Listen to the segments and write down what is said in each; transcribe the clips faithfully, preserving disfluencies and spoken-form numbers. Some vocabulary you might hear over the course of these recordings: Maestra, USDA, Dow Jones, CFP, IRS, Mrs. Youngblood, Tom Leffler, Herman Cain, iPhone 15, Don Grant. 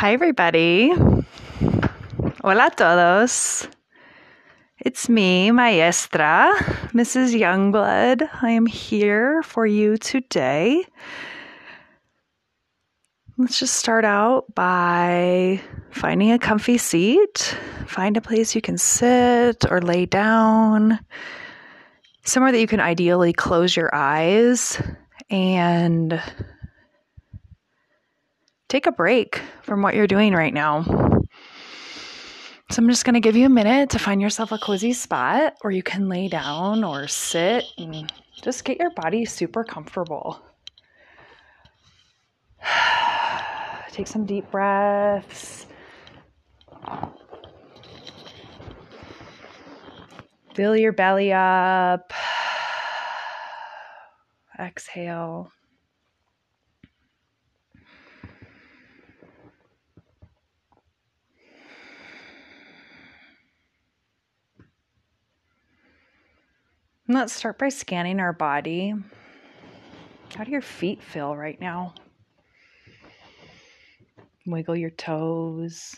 Hi, everybody. Hola todos. It's me, Maestra, Missus Youngblood. I am here for you today. Let's just start out by finding a comfy seat. Find a place you can sit or lay down. Somewhere that you can ideally close your eyes and take a break from what you're doing right now. So I'm just going to give you a minute to find yourself a cozy spot where you can lay down or sit and just get your body super comfortable. Take some deep breaths. Fill your belly up. Exhale. Let's start by scanning our body. How do your feet feel right now? Wiggle your toes.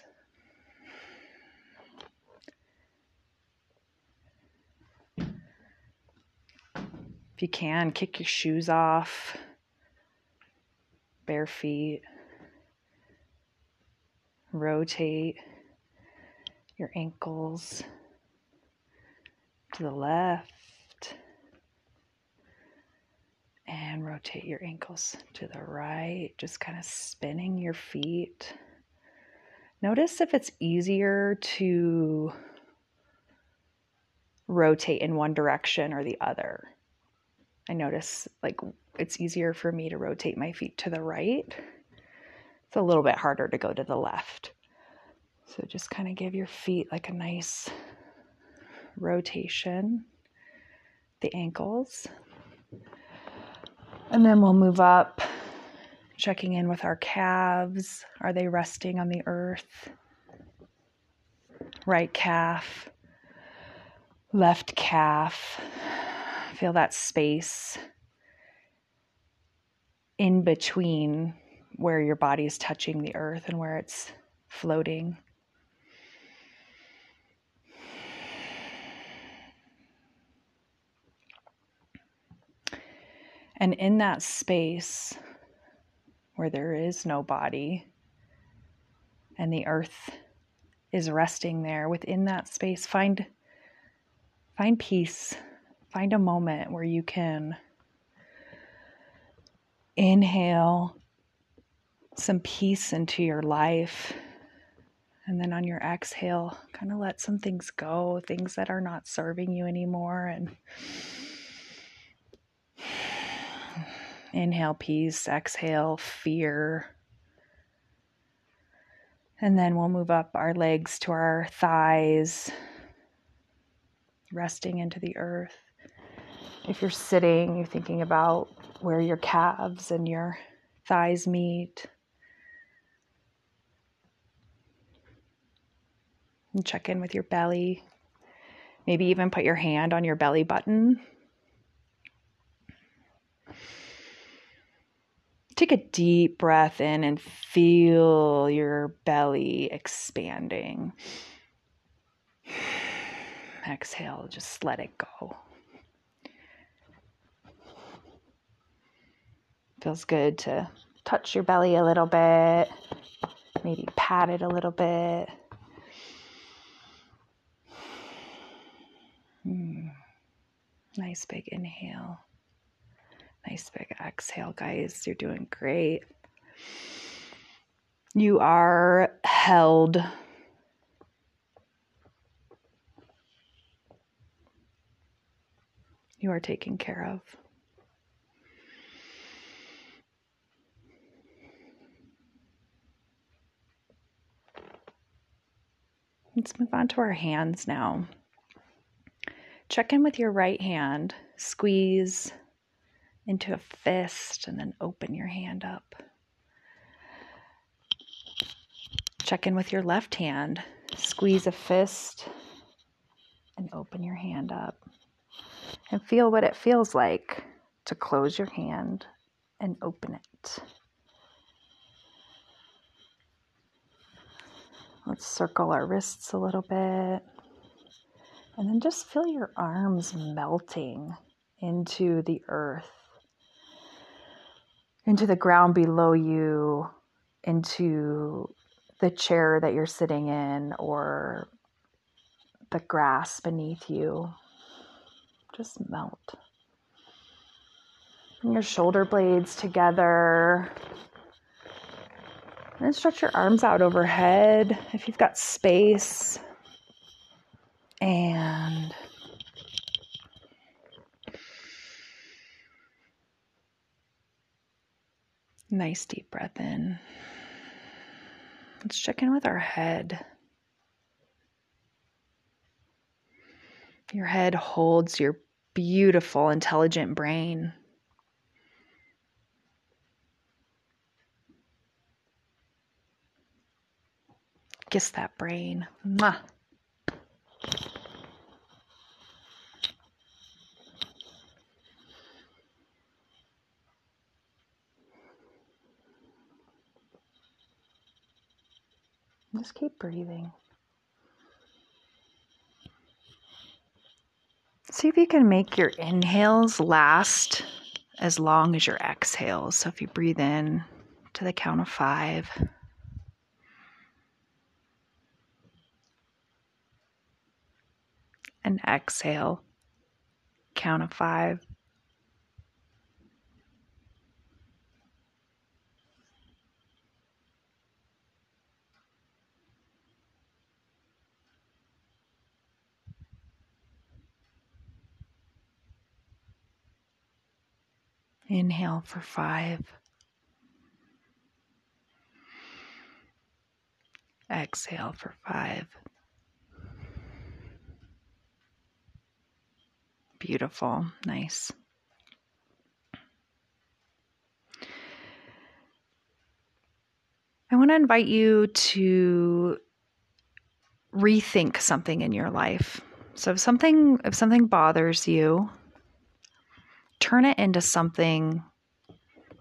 If you can, kick your shoes off. Bare feet. Rotate your ankles to the left. And rotate your ankles to the right, just kind of spinning your feet. Notice if it's easier to rotate in one direction or the other. I notice like it's easier for me to rotate my feet to the right. It's a little bit harder to go to the left. So just kind of give your feet like a nice rotation, the ankles. And then we'll move up, checking in with our calves. Are they resting on the earth? Right calf, left calf. Feel that space in between where your body is touching the earth and where it's floating. And in that space where there is no body and the earth is resting there, within that space, find, find peace. Find a moment where you can inhale some peace into your life. And then on your exhale, kind of let some things go, things that are not serving you anymore. And inhale peace, exhale fear. And then we'll move up our legs to our thighs, resting into the earth. If you're sitting, you're thinking about where your calves and your thighs meet. And check in with your belly. Maybe even put your hand on your belly button. Take a deep breath in and feel your belly expanding. Exhale, just let it go. Feels good to touch your belly a little bit, maybe pat it a little bit. Mm. Nice big inhale. Nice big exhale, guys. You're doing great. You are held. You are taken care of. Let's move on to our hands now. Check in with your right hand. Squeeze into a fist and then open your hand up. Check in with your left hand. Squeeze a fist and open your hand up. And feel what it feels like to close your hand and open it. Let's circle our wrists a little bit. And then just feel your arms melting into the earth, into the ground below you, into the chair that you're sitting in or the grass beneath you. Just melt. Bring your shoulder blades together. And stretch your arms out overhead if you've got space. And nice deep breath in. Let's check in with our head. Your head holds your beautiful, intelligent brain. Kiss that brain. Mwah. Just keep breathing. See if you can make your inhales last as long as your exhales. So if you breathe in to the count of five, and exhale, count of five. Inhale for five. Exhale for five. Beautiful. Nice. I want to invite you to rethink something in your life. So if something, if something bothers you, turn it into something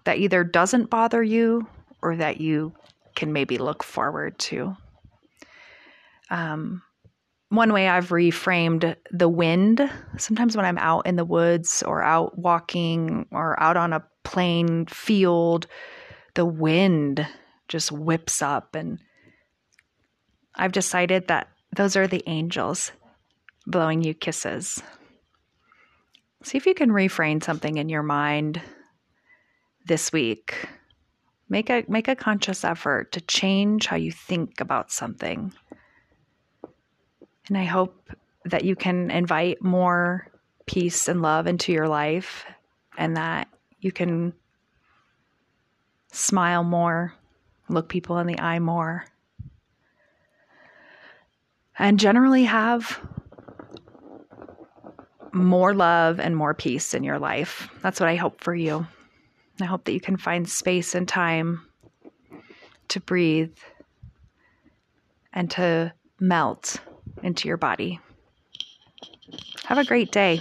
that either doesn't bother you or that you can maybe look forward to. Um, one way I've reframed the wind, sometimes when I'm out in the woods or out walking or out on a plain field, the wind just whips up. And I've decided that those are the angels blowing you kisses. See if you can reframe something in your mind this week. Make a make a conscious effort to change how you think about something. And I hope that you can invite more peace and love into your life and that you can smile more, look people in the eye more, and generally have more love and more peace in your life. That's what I hope for you. I hope that you can find space and time to breathe and to melt into your body. Have a great day.